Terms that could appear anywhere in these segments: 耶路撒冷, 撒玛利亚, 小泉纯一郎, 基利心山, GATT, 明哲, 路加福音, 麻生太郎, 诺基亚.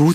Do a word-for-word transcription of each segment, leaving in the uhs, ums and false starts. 读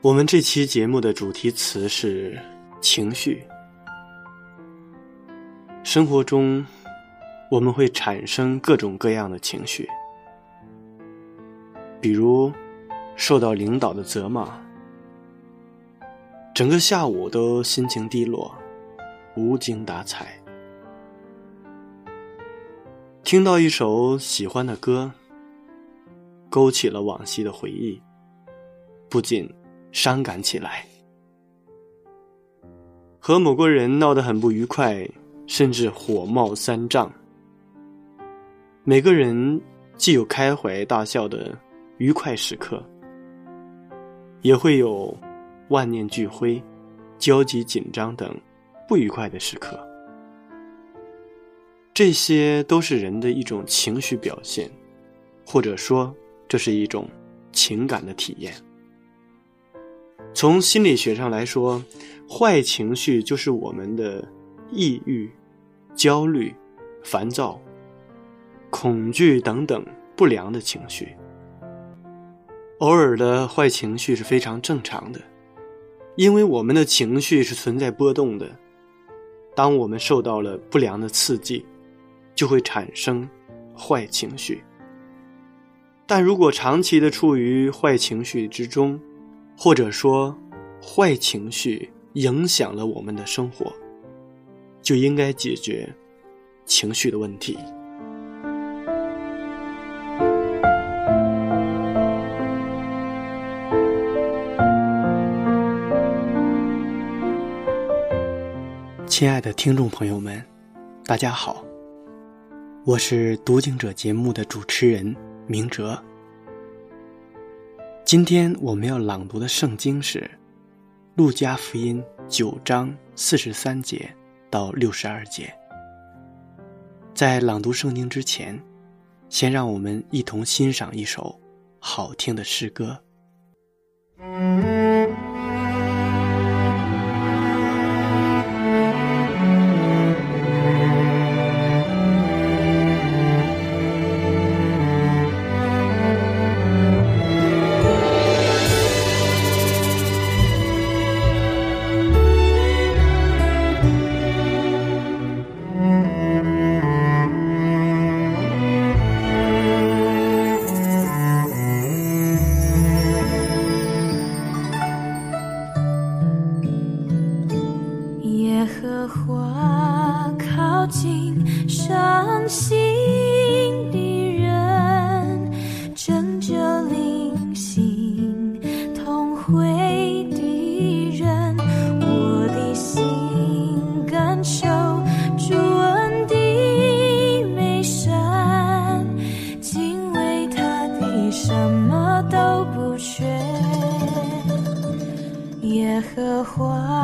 我们这期节目的主题词是情绪。生活中，我们会产生各种各样的情绪，比如受到领导的责骂，整个下午都心情低落，无精打采；听到一首喜欢的歌，勾起了往昔的回忆，不禁伤感起来；和某个人闹得很不愉快，甚至火冒三丈。每个人既有开怀大笑的愉快时刻，也会有万念俱灰、焦急紧张等不愉快的时刻。这些都是人的一种情绪表现，或者说这是一种情感的体验。从心理学上来说，坏情绪就是我们的抑郁、焦虑、烦躁、恐惧等等不良的情绪。偶尔的坏情绪是非常正常的，因为我们的情绪是存在波动的。当我们受到了不良的刺激，就会产生坏情绪。但如果长期的处于坏情绪之中，或者说坏情绪影响了我们的生活，就应该解决情绪的问题。亲爱的听众朋友们，大家好，我是读经者节目的主持人明哲。今天我们要朗读的圣经是《路加福音》九章四十三节到六十二节。在朗读圣经之前，先让我们一同欣赏一首好听的诗歌。花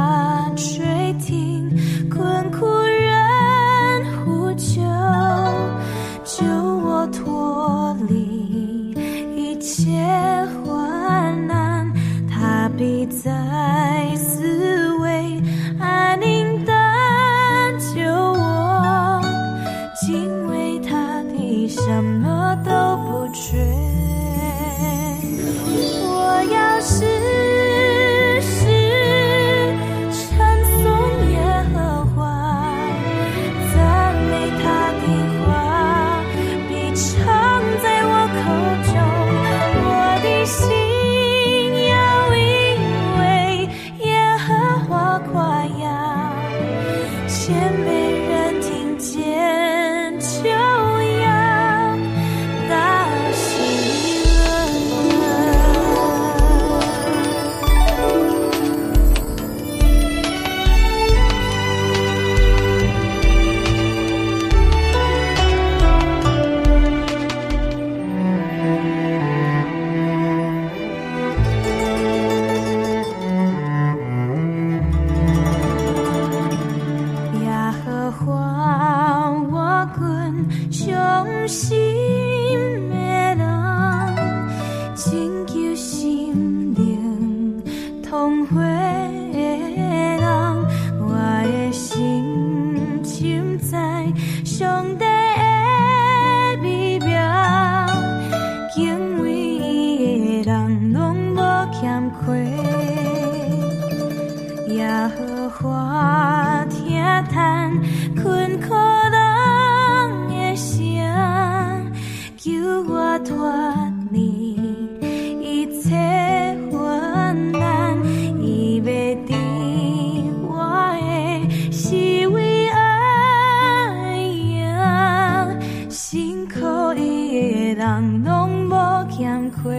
间就要打湿了。呀荷花。 伤心的人，拯救心灵痛悔的人，我的心深知上帝的美妙，敬畏伊的人拢无欠亏。耶和华听叹困苦人。 救我脱离一切患难，伊要伫我的四围安营，辛苦伊的人拢无欠亏。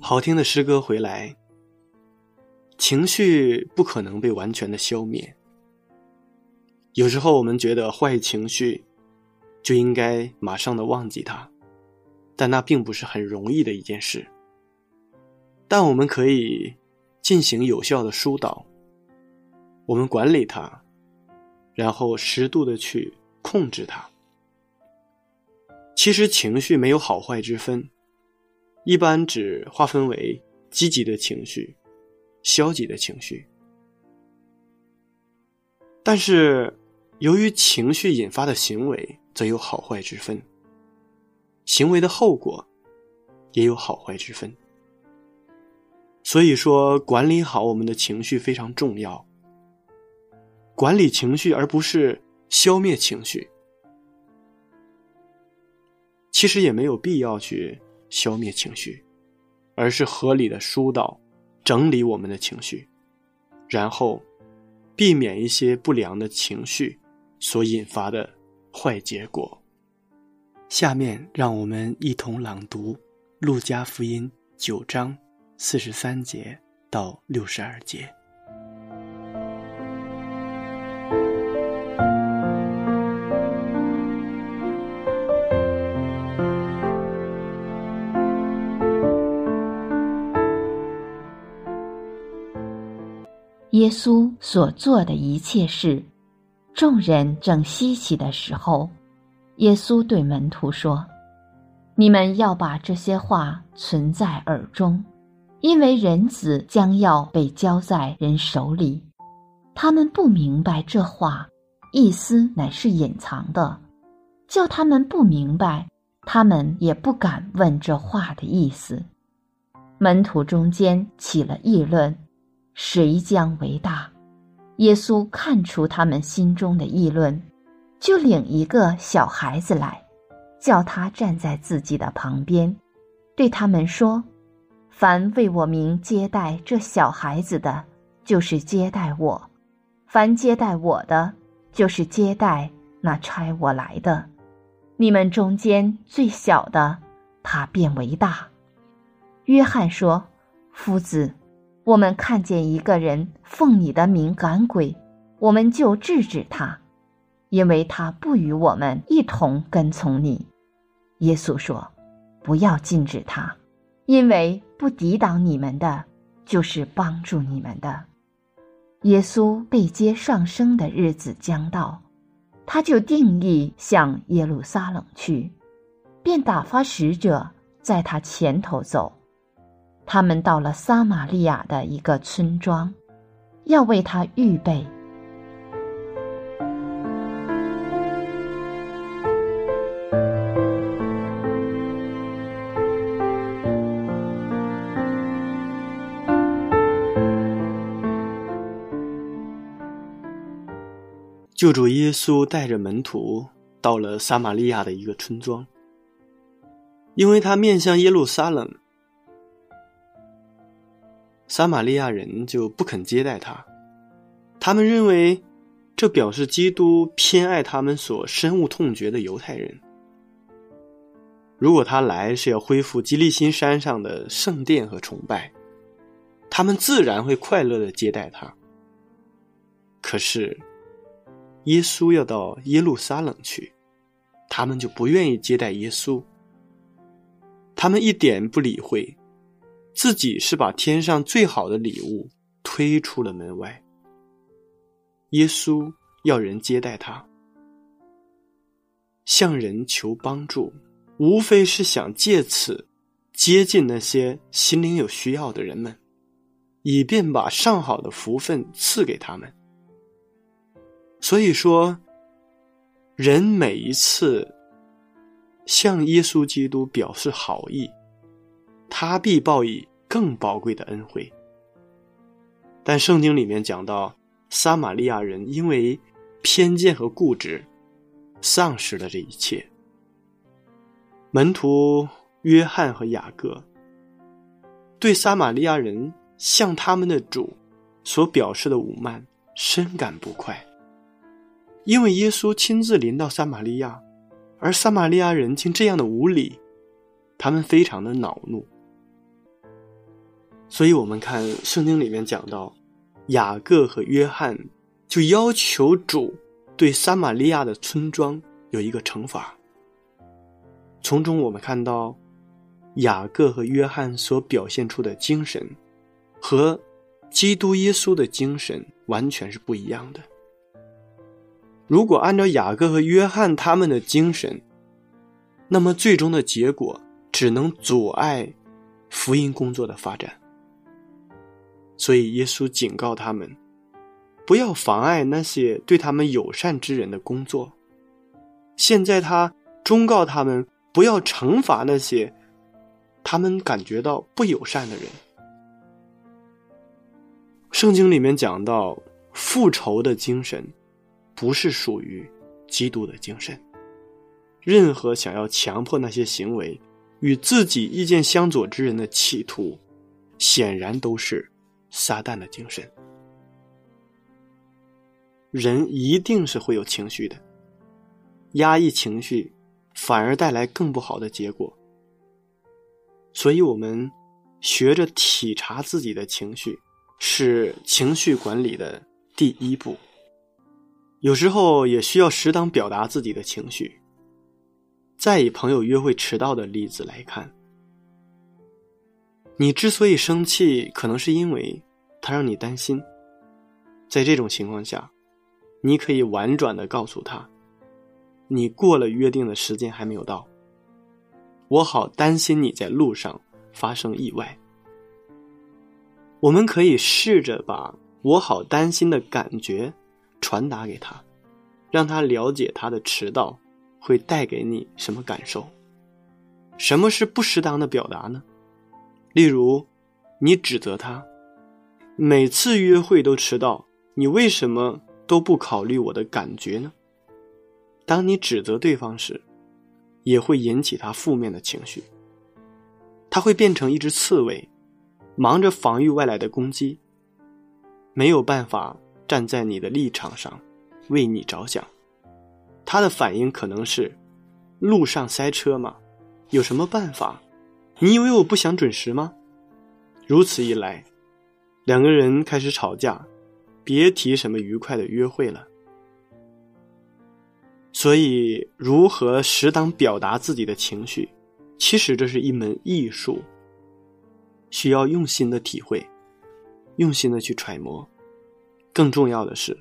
好听的诗歌回来，情绪不可能被完全的消灭。有时候我们觉得坏情绪就应该马上的忘记它，但那并不是很容易的一件事。但我们可以进行有效的疏导，我们管理它，然后适度的去控制它。其实情绪没有好坏之分。 一般只划分为积极的情绪、消极的情绪。但是，由于情绪引发的行为，则有好坏之分；行为的后果也有好坏之分。所以说，管理好我们的情绪非常重要。管理情绪，而不是消灭情绪。其实也没有必要去 消灭情绪，而是合理的疏导、整理我们的情绪，然后避免一些不良的情绪所引发的坏结果。下面让我们一同朗读《路加福音》九章四十三节到六十二节。 耶稣所做的一切事，众人正稀奇的时候，耶稣对门徒说：“你们要把这些话存在耳中，因为人子将要被交在人手里。”他们不明白这话，意思乃是隐藏的，叫他们不明白，他们也不敢问这话的意思。门徒中间起了议论。 谁将为大？耶稣看出他们心中的议论，就领一个小孩子来，叫他站在自己的旁边，对他们说：“凡为我名接待这小孩子的，就是接待我；凡接待我的，就是接待那差我来的。你们中间最小的，他变为大。”约翰说：“夫子，我们看见一个人奉你的名赶鬼，我们就制止他，因为他不与我们一同跟从你。”耶稣说：“不要禁止他，因为不抵挡你们的，就是帮助你们的。”耶稣被接上升的日子将到，他就定义向耶路撒冷去，便打发使者在他前头走。他们到了撒玛利亚的一个村庄，要为他预备。救主耶稣带着门徒到了撒玛利亚的一个村庄，因为他面向耶路撒冷，撒玛利亚人就不肯接待他，他们认为这表示基督偏爱他们所深恶痛绝的犹太人。如果他来是要恢复基利心山上的圣殿和崇拜，他们自然会快乐地接待他。可是耶稣要到耶路撒冷去，他们就不愿意接待耶稣。他们一点不理会，自己是把天上最好的礼物推出了门外。耶稣要人接待他，向人求帮助，无非是想借此接近那些心灵有需要的人们，以便把上好的福分赐给他们。所以说，人每一次向耶稣基督表示好意，他必报以更宝贵的恩惠。但圣经里面讲到，撒玛利亚人因为偏见和固执，丧失了这一切。门徒约翰和雅各对撒玛利亚人向他们的主所表示的侮慢深感不快，因为耶稣亲自临到撒玛利亚，而撒玛利亚人竟这样的无礼，他们非常的恼怒。所以我们看圣经里面讲到，雅各和约翰就要求主对撒玛利亚的村庄有一个惩罚。从中我们看到雅各和约翰所表现出的精神和基督耶稣的精神完全是不一样的。如果按照雅各和约翰他们的精神，那么最终的结果只能阻碍福音工作的发展。所以耶稣警告他们，不要妨碍那些对他们友善之人的工作。现在他忠告他们，不要惩罚那些他们感觉到不友善的人。圣经里面讲到，复仇的精神不是属于基督的精神。任何想要强迫那些行为与自己意见相左之人的企图，显然都是撒旦的精神。人一定是会有情绪的，压抑情绪反而带来更不好的结果。所以我们学着体察自己的情绪，是情绪管理的第一步。有时候也需要适当表达自己的情绪。再以朋友约会迟到的例子来看，你之所以生气，可能是因为他让你担心。在这种情况下，你可以婉转地告诉他，你过了约定的时间还没有到，我好担心你在路上发生意外。我们可以试着把我好担心的感觉传达给他，让他了解他的迟到会带给你什么感受。什么是不适当的表达呢？例如你指责他，每次约会都迟到，你为什么都不考虑我的感觉呢？当你指责对方时，也会引起他负面的情绪，他会变成一只刺猬，忙着防御外来的攻击，没有办法站在你的立场上，为你着想。他的反应可能是，路上塞车嘛，有什么办法？你以为我不想准时吗？如此一来，两个人开始吵架，别提什么愉快的约会了。所以，如何适当表达自己的情绪，其实这是一门艺术，需要用心的体会，用心的去揣摩。更重要的是，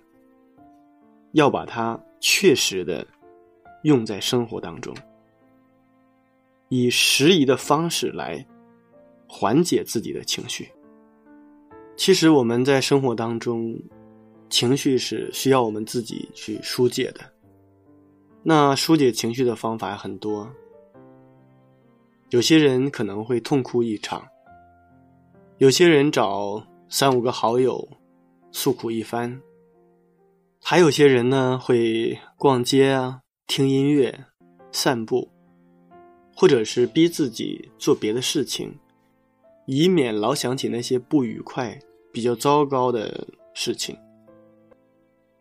要把它确实的用在生活当中，以适宜的方式来缓解自己的情绪。其实我们在生活当中，情绪是需要我们自己去疏解的。那疏解情绪的方法很多，有些人可能会痛哭一场，有些人找三五个好友诉苦一番，还有些人呢会逛街啊、听音乐、散步，或者是逼自己做别的事情，以免老想起那些不愉快、比较糟糕的事情。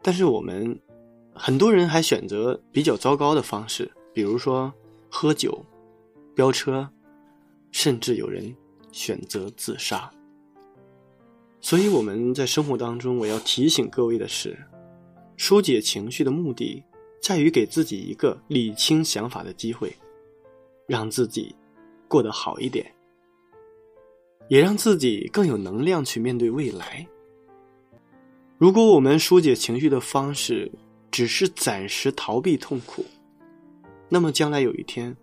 但是我们很多人还选择比较糟糕的方式，比如说喝酒、飙车，甚至有人选择自杀。所以我们在生活当中，我要提醒各位的是，疏解情绪的目的在于给自己一个理清想法的机会，让自己过得好一点，也让自己更有能量去面对未来。如果我们疏解情绪的方式只是暂时逃避痛苦，那么将来有一天，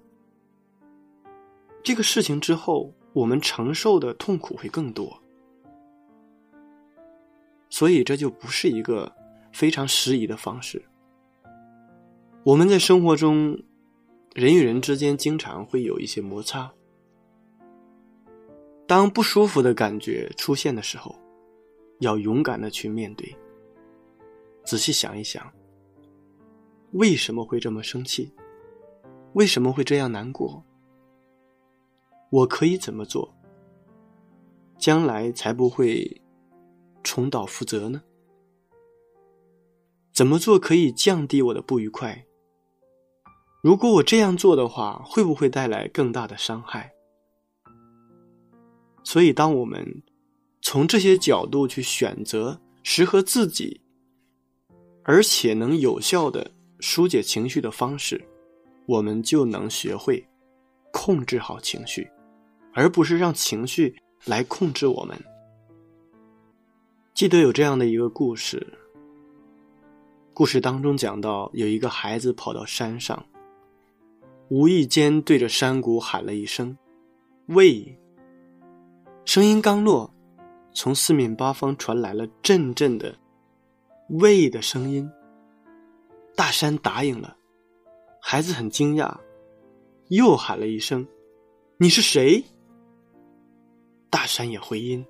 这个事情之后，我们承受的痛苦会更多。所以这就不是一个非常适宜的方式。我们在生活中，人与人之间经常会有一些摩擦，当不舒服的感觉出现的时候，要勇敢的去面对。仔细想一想，为什么会这么生气？为什么会这样难过？我可以怎么做，将来才不会重蹈覆辙呢？怎么做可以降低我的不愉快？如果我这样做的话，会不会带来更大的伤害？所以当我们从这些角度去选择适合自己而且能有效的疏解情绪的方式，我们就能学会控制好情绪，而不是让情绪来控制我们。记得有这样的一个故事，故事当中讲到，有一个孩子跑到山上，无意间对着山谷喊了一声喂，声音刚落，从四面八方传来了阵阵的喂的声音。大山答应了，孩子很惊讶，又喊了一声你是谁？大山也回音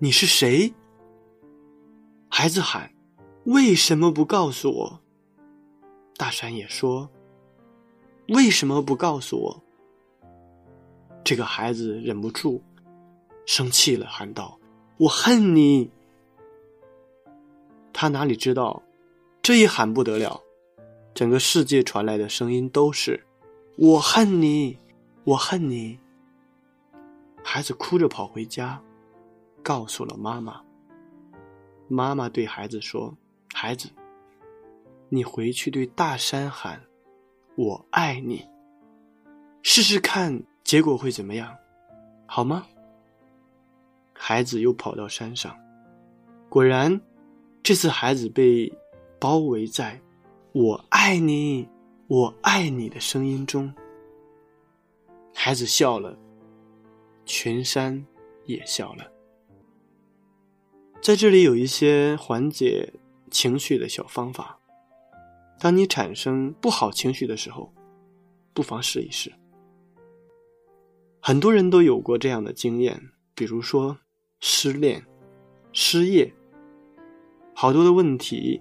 你是谁？孩子喊为什么不告诉我？大山也说为什么不告诉我？这个孩子忍不住生气了，喊道我恨你。他哪里知道，这一喊不得了，整个世界传来的声音都是我恨你，我恨你。孩子哭着跑回家，告诉了妈妈。妈妈对孩子说，孩子，你回去对大山喊我爱你，试试看结果会怎么样，好吗？孩子又跑到山上，果然这次孩子被包围在我爱你，我爱你的声音中。孩子笑了，全山也笑了。在这里有一些缓解情绪的小方法，当你产生不好情绪的时候，不妨试一试。很多人都有过这样的经验，比如说失恋、失业，好多的问题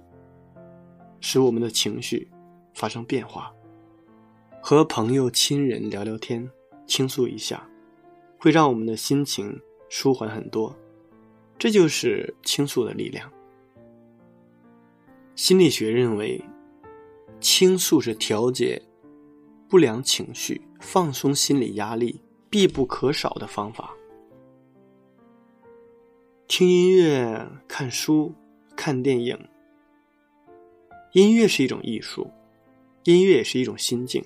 使我们的情绪发生变化。和朋友亲人聊聊天，倾诉一下，会让我们的心情舒缓很多，这就是倾诉的力量。心理学认为，倾诉是调节不良情绪、放松心理压力必不可少的方法。听音乐、看书、看电影，音乐是一种艺术，音乐也是一种心境。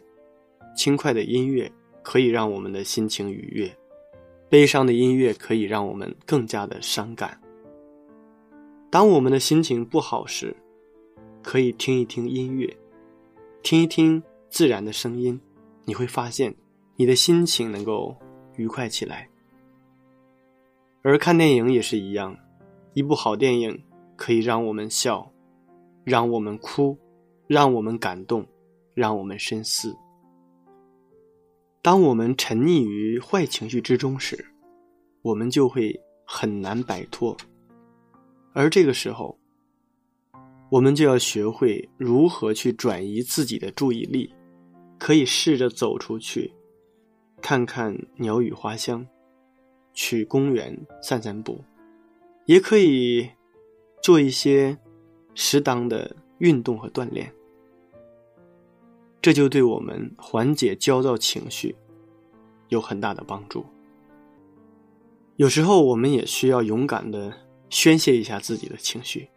轻快的音乐可以让我们的心情愉悦，悲伤的音乐可以让我们更加的伤感。当我们的心情不好时，可以听一听音乐，听一听自然的声音，你会发现你的心情能够愉快起来。而看电影也是一样，一部好电影可以让我们笑，让我们哭，让我们感动，让我们深思。当我们沉溺于坏情绪之中时，我们就会很难摆脱。而这个时候，我们就要学会如何去转移自己的注意力，可以试着走出去，看看鸟语花香，去公园散散步，也可以做一些适当的运动和锻炼。这就对我们缓解焦躁情绪有很大的帮助。有时候我们也需要勇敢地宣泄一下自己的情绪。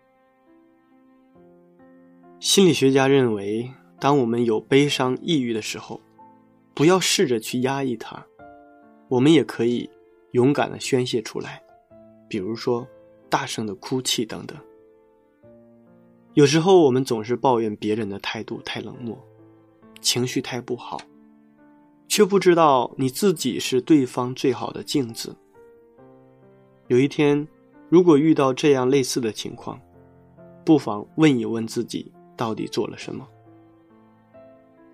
心理学家认为，当我们有悲伤、抑郁的时候，不要试着去压抑它，我们也可以勇敢地宣泄出来，比如说大声的哭泣等等。有时候我们总是抱怨别人的态度太冷漠，情绪太不好，却不知道你自己是对方最好的镜子。有一天，如果遇到这样类似的情况，不妨问一问自己到底做了什么。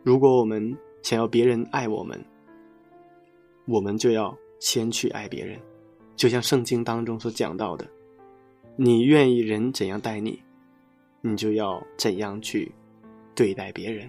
如果我们想要别人爱我们，我们就要先去爱别人。就像圣经当中所讲到的，你愿意人怎样待你，你就要怎样去对待别人。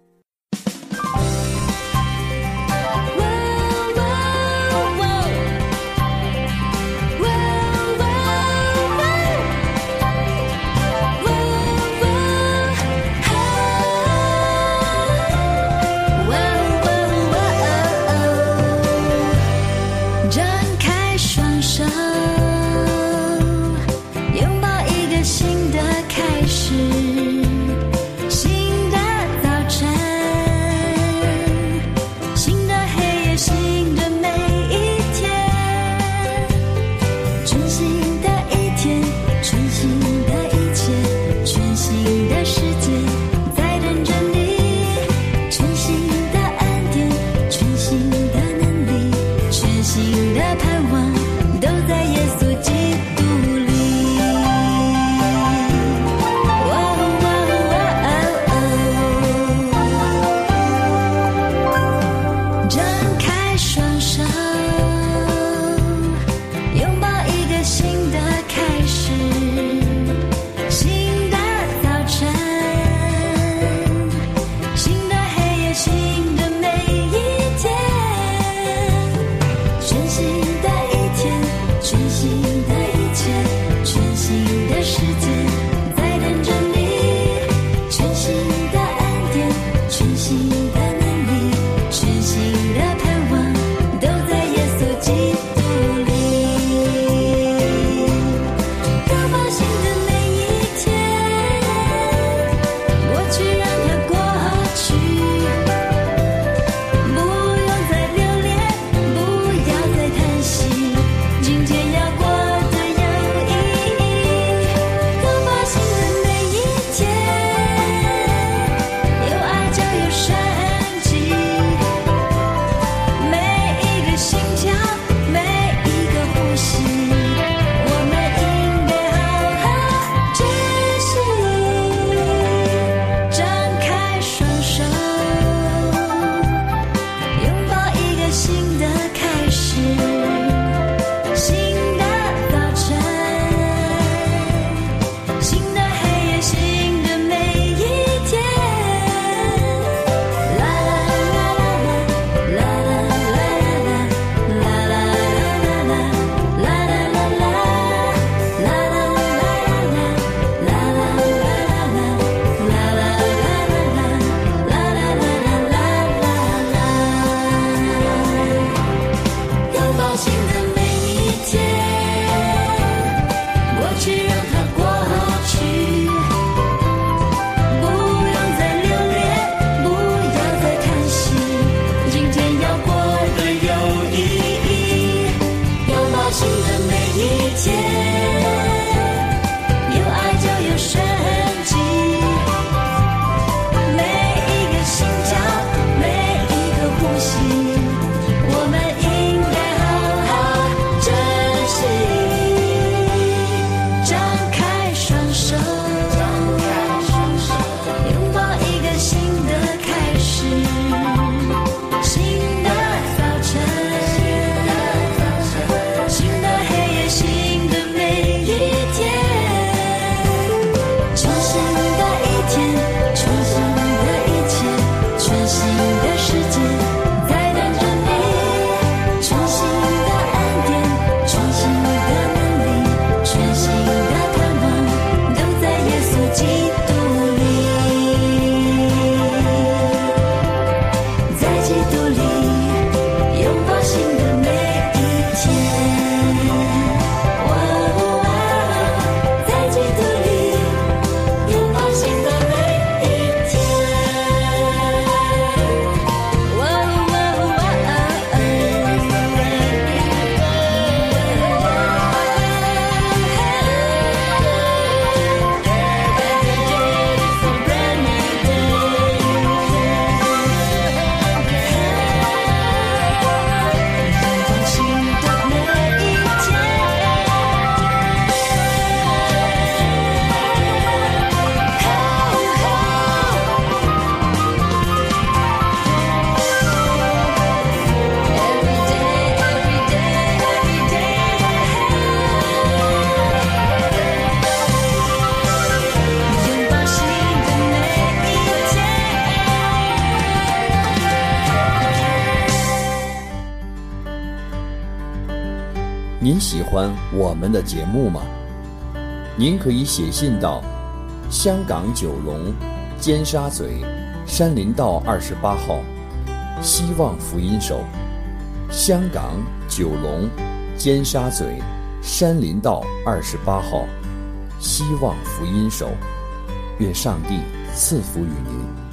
新的早晨。您喜欢我们的节目吗？您可以写信到香港九龙尖沙咀山林道二十八号希望福音手，香港九龙尖沙咀山林道二十八号希望福音手，愿上帝赐福与您。